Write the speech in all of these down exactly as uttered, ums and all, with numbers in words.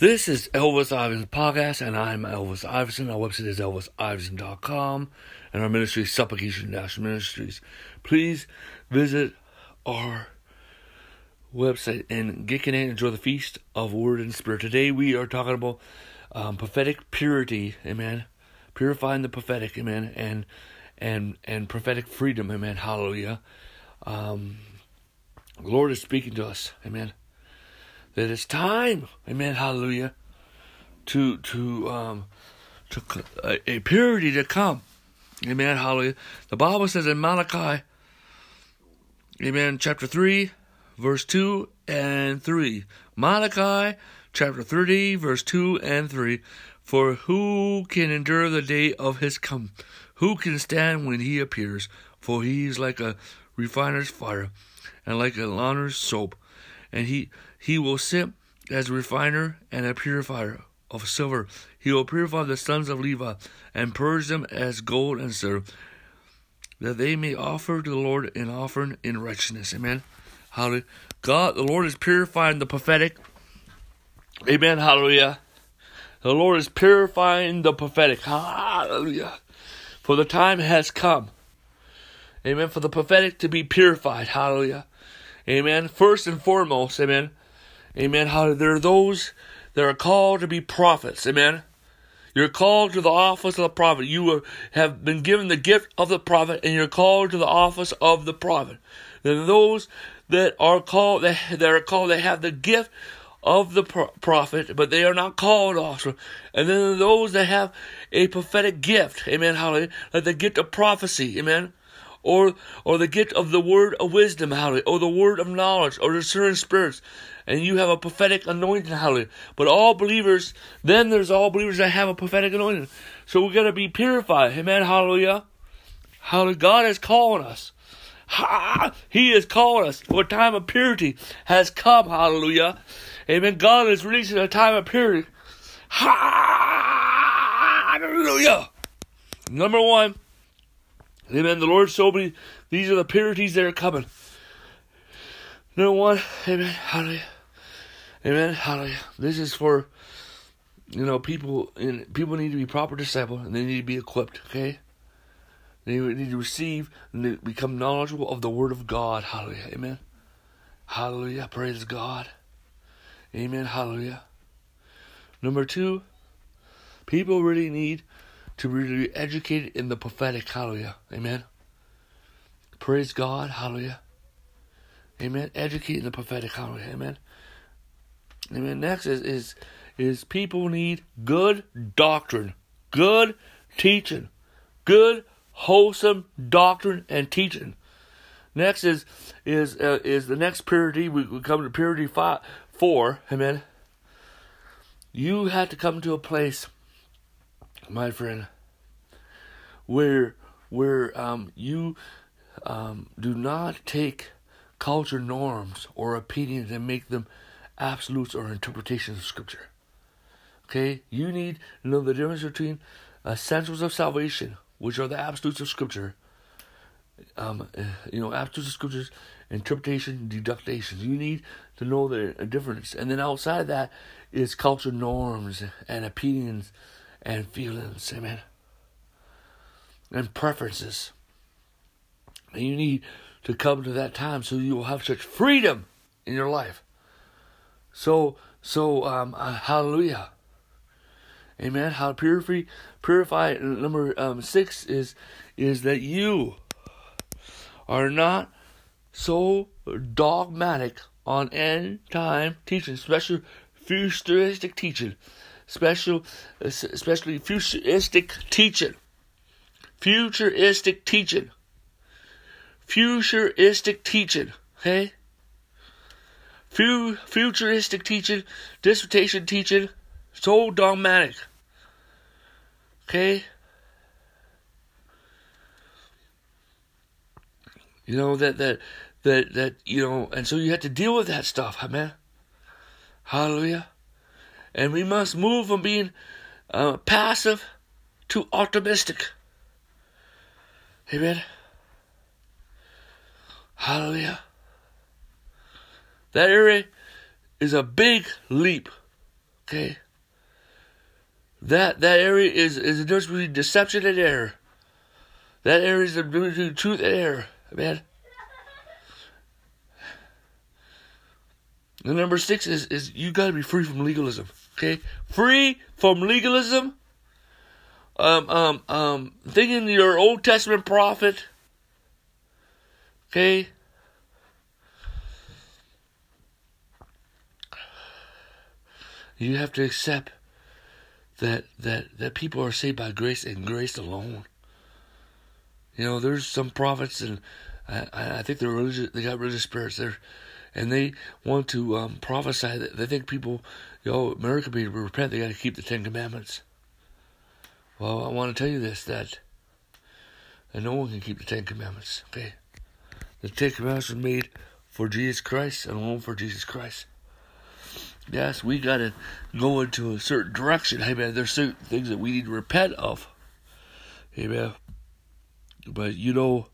This is Elvis Iverson's podcast, and I'm Elvis Iverson. Our website is elvis iverson dot com, and our ministry is Supplication International Ministries. Please visit our website and get connected and enjoy the feast of Word and Spirit. Today we are talking about um, prophetic purity, amen, purifying the prophetic, amen, and and and prophetic freedom, amen, hallelujah. Um, the Lord is speaking to us, amen. That it's time, amen, hallelujah, to to um to a, a purity to come, amen, hallelujah. The Bible says in Malachi, amen, chapter three, verse two and three. Malachi chapter three, verse two and three. For who can endure the day of his come? Who can stand when he appears? For he is like a refiner's fire, and like a launderer's soap. And he, he will sit as a refiner and a purifier of silver. He will purify the sons of Levi and purge them as gold and silver, that they may offer to the Lord an offering in righteousness. Amen. Hallelujah. God, the Lord is purifying the prophetic. Amen. Hallelujah. The Lord is purifying the prophetic. Hallelujah. For the time has come. Amen. For the prophetic to be purified. Hallelujah. Amen. First and foremost, amen. Amen. How there are those that are called to be prophets. Amen. You're called to the office of the prophet. You are, have been given the gift of the prophet, and you're called to the office of the prophet. Then those that are called, that, that are called, they have the gift of the pro- prophet, but they are not called also. And then those that have a prophetic gift. Amen. Hallelujah. Like the gift of prophecy. Amen. Or or the gift of the word of wisdom, hallelujah, or the word of knowledge, or discerning spirits, and you have a prophetic anointing, hallelujah. But all believers, then there's all believers that have a prophetic anointing. So we're going to be purified, amen, hallelujah. Hallelujah. God is calling us. Ha! He is calling us. For a time of purity has come, hallelujah. Amen, God is releasing a time of purity. Hallelujah. Number one. Amen. The Lord showed me these are the purities that are coming. Number one, amen. Hallelujah. Amen. Hallelujah. This is for, you know, people. And people need to be proper disciples, and they need to be equipped. Okay. They need to receive and become knowledgeable of the Word of God. Hallelujah. Amen. Hallelujah. Praise God. Amen. Hallelujah. Number two, people really need to be educated in the prophetic, hallelujah, amen. Praise God, hallelujah, amen. Educate in the prophetic, hallelujah, amen. Amen. Next is is is people need good doctrine, good teaching, good wholesome doctrine and teaching. Next is is uh, is the next purity. We, we come to purity five, four, amen. You have to come to a place, my friend, where where um you um do not take culture norms or opinions and make them absolutes or interpretations of Scripture. Okay, you need to know the difference between essentials of salvation, which are the absolutes of Scripture. Um, you know, absolutes of Scriptures, interpretation, deductions. You need to know the difference, and then outside of that is culture norms and opinions and feelings, amen, and preferences. And you need to come to that time so you will have such freedom in your life. So, so, um, uh, hallelujah, amen. How purify, purify. Number um, six is is that you are not so dogmatic on end time teaching, especially futuristic teaching. Special, especially futuristic teaching, futuristic teaching, futuristic teaching, okay? Few futuristic teaching, dissertation teaching, so dogmatic, okay? You know that that that that you know, and so you have to deal with that stuff, amen. Hallelujah. And we must move from being uh, passive to optimistic. Amen. Hallelujah. That area is a big leap. Okay? That that area is, is the difference between deception and error. That area is the difference between truth and error, man. And number six is, is you got to be free from legalism, okay? Free from legalism. Um, um, um, thinking your Old Testament prophet, okay? You have to accept that that that people are saved by grace and grace alone. You know, there's some prophets, and I, I think they're religious. They got religious spirits there, and they want to um, prophesy that they think people, you know, America be to repent. They got to keep the Ten Commandments. Well, I want to tell you this: that, that no one can keep the Ten Commandments. Okay, the Ten Commandments were made for Jesus Christ and alone for Jesus Christ. Yes, we got to go into a certain direction. Amen. There's certain things that we need to repent of. Amen. But, you know,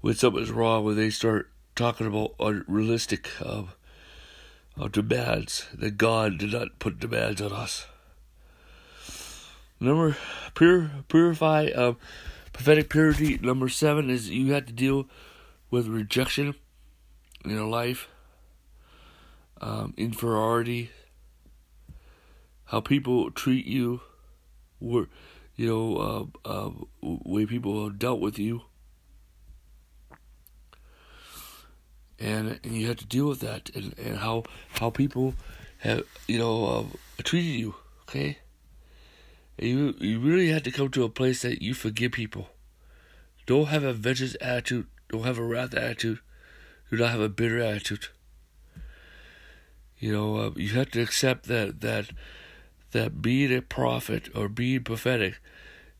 when something's wrong, when they start talking about unrealistic uh, uh, demands, that God did not put demands on us. Number, pure, purify, um, prophetic purity. Number seven is you have to deal with rejection in your life. Um, inferiority, how people treat you, where, you know, uh, uh, way people have dealt with you, and, and you have to deal with that, and, and how how people have, you know, uh, treated you. Okay, and you you really have to come to a place that you forgive people. Don't have a vengeance attitude. Don't have a wrath attitude. Do not have a bitter attitude. You know, uh, you have to accept that that that being a prophet or being prophetic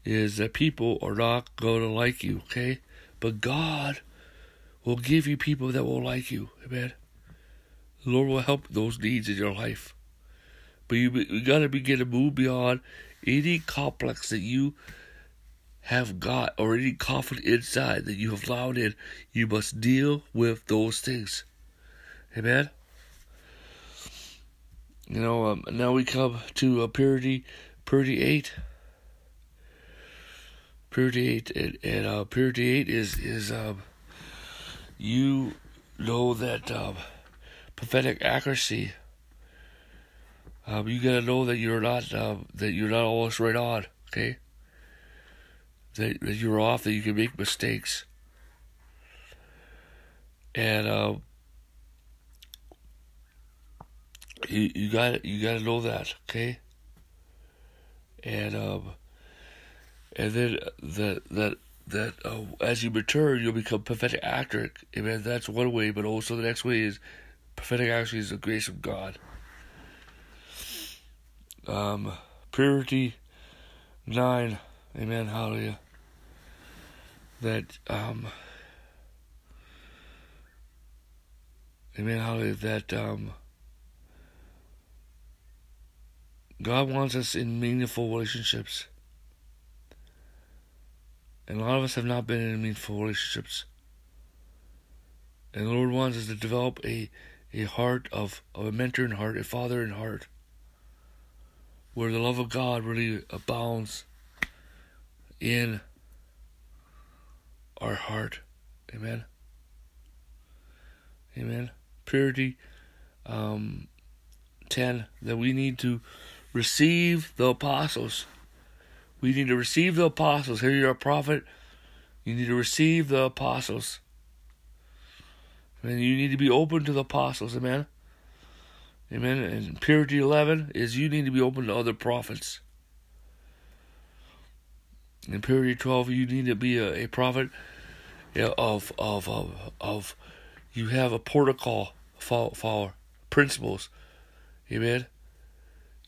is that people are not going to like you, okay? But God will give you people that will like you, amen? The Lord will help those needs in your life. But you, you got to begin to move beyond any complex that you have got or any conflict inside that you have allowed in. You must deal with those things, amen? You know, um, now we come to uh, purity, purity eight. Purity eight, and, and uh, purity eight is is um, you know that um, prophetic accuracy. Um, you gotta know that you're not um, that you're not always right on, okay? That, that you're off, that you can make mistakes, and. Um, You you got you got to know that, okay? And um, and then that that that uh, as you mature, you'll become prophetic accurate. Amen. That's one way, but also the next way is prophetic accuracy is the grace of God. Um, purity nine, amen. Hallelujah. That um, amen. Hallelujah. That um. God wants us in meaningful relationships. And a lot of us have not been in meaningful relationships. And the Lord wants us to develop a, a heart of, of a mentor in heart, a father in heart, where the love of God really abounds in our heart. Amen. Amen. Purity, um, ten, that we need to receive the apostles. We need to receive the apostles. Here you're a prophet. You need to receive the apostles. And you need to be open to the apostles. Amen. Amen. And purity eleven is you need to be open to other prophets. And purity twelve, you need to be a, a prophet of, of, of, of, you have a protocol for, for principles. Amen.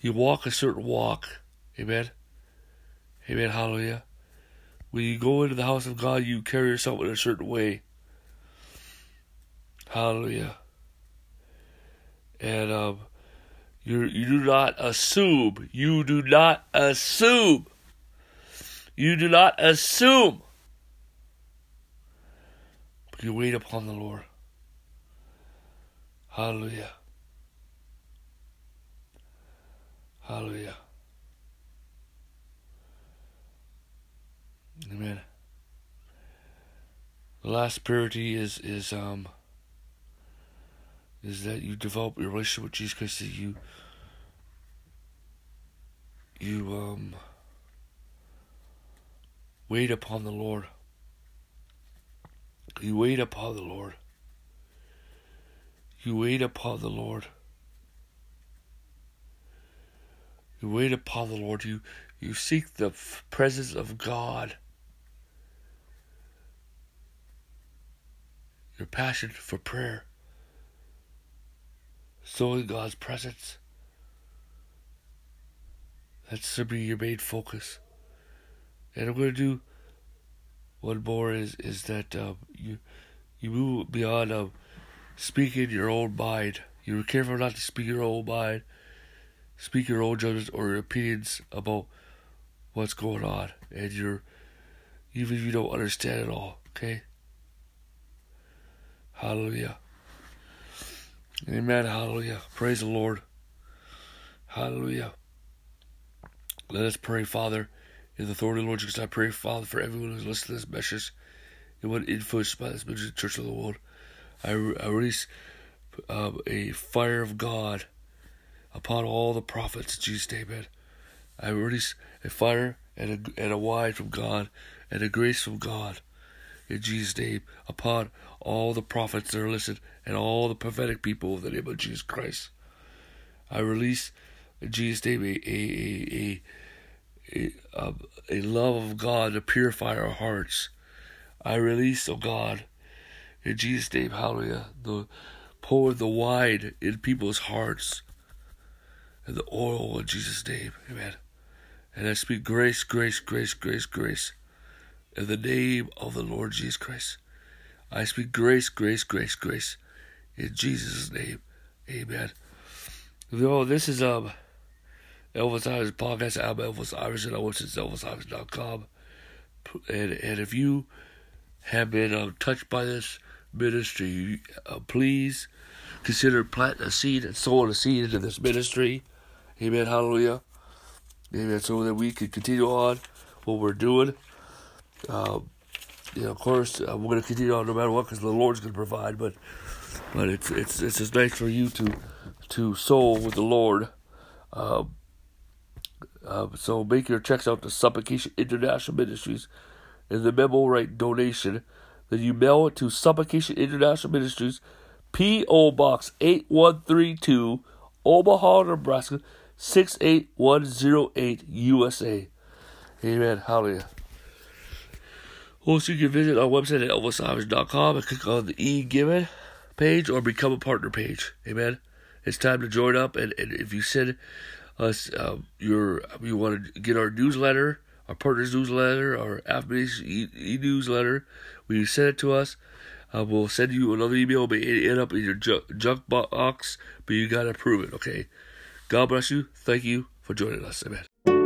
You walk a certain walk. Amen. Amen. Hallelujah. When you go into the house of God, you carry yourself in a certain way. Hallelujah. And um, you you do not assume. You do not assume. You do not assume. But you wait upon the Lord. Hallelujah. Hallelujah. Amen. The last purity is is um is that you develop your relationship with Jesus Christ. That you you um wait upon the Lord. You wait upon the Lord. You wait upon the Lord. You wait upon the Lord. You you seek the presence of God. Your passion for prayer. So in God's presence. That's to be your main focus. And I'm going to do one more is, is that um, you you move beyond um, speaking your own mind. You are careful not to speak your own mind. Speak your own judgments or your opinions about what's going on. And you're, even if you don't understand it all, okay? Hallelujah. Amen, hallelujah. Praise the Lord. Hallelujah. Let us pray, Father. In the authority of the Lord Jesus, I pray, Father, for everyone who's listening to this message and what influenced by this ministry of the Church of the World. I, I release um, a fire of God upon all the prophets in Jesus' name, amen. I release a fire and a, and a wine from God and a grace from God in Jesus' name upon all the prophets that are listening and all the prophetic people in the name of Jesus Christ. I release in Jesus' name a... a, a, a A, um, a love of God to purify our hearts. I release, oh God, in Jesus' name, hallelujah, the pour the wine in people's hearts and the oil in Jesus' name, amen. And I speak grace, grace, grace, grace, grace in the name of the Lord Jesus Christ. I speak grace, grace, grace, grace in Jesus' name, amen. Though this is um. Elvis Iverson podcast. I'm Elvis Iverson. I want to elvis iverson dot com. And, and if you have been um, touched by this ministry, uh, please consider planting a seed and sowing a seed into this ministry. Amen. Hallelujah. Amen. So that we can continue on what we're doing. Um, you know, of course, uh, we're going to continue on no matter what because the Lord's going to provide. But but it's it's it's just nice for you to to sow with the Lord. Um, Uh, so make your checks out to Supplication International Ministries. In the memo, write donation. Then you mail it to Supplication International Ministries, P O Box eight one three two, Omaha, Nebraska six eight one zero eight, U S A. Amen. Hallelujah. Also, you can visit our website at elvis amish dot com and click on the e-giving page or become a partner page. Amen. It's time to join up, and, and if you send us, um, your, you want to get our newsletter, our partners newsletter, our affirmation e-, e newsletter. When you send it to us, uh, we'll send you another email. It may end up in your junk, junk box, but you gotta approve it. Okay. God bless you. Thank you for joining us. Amen.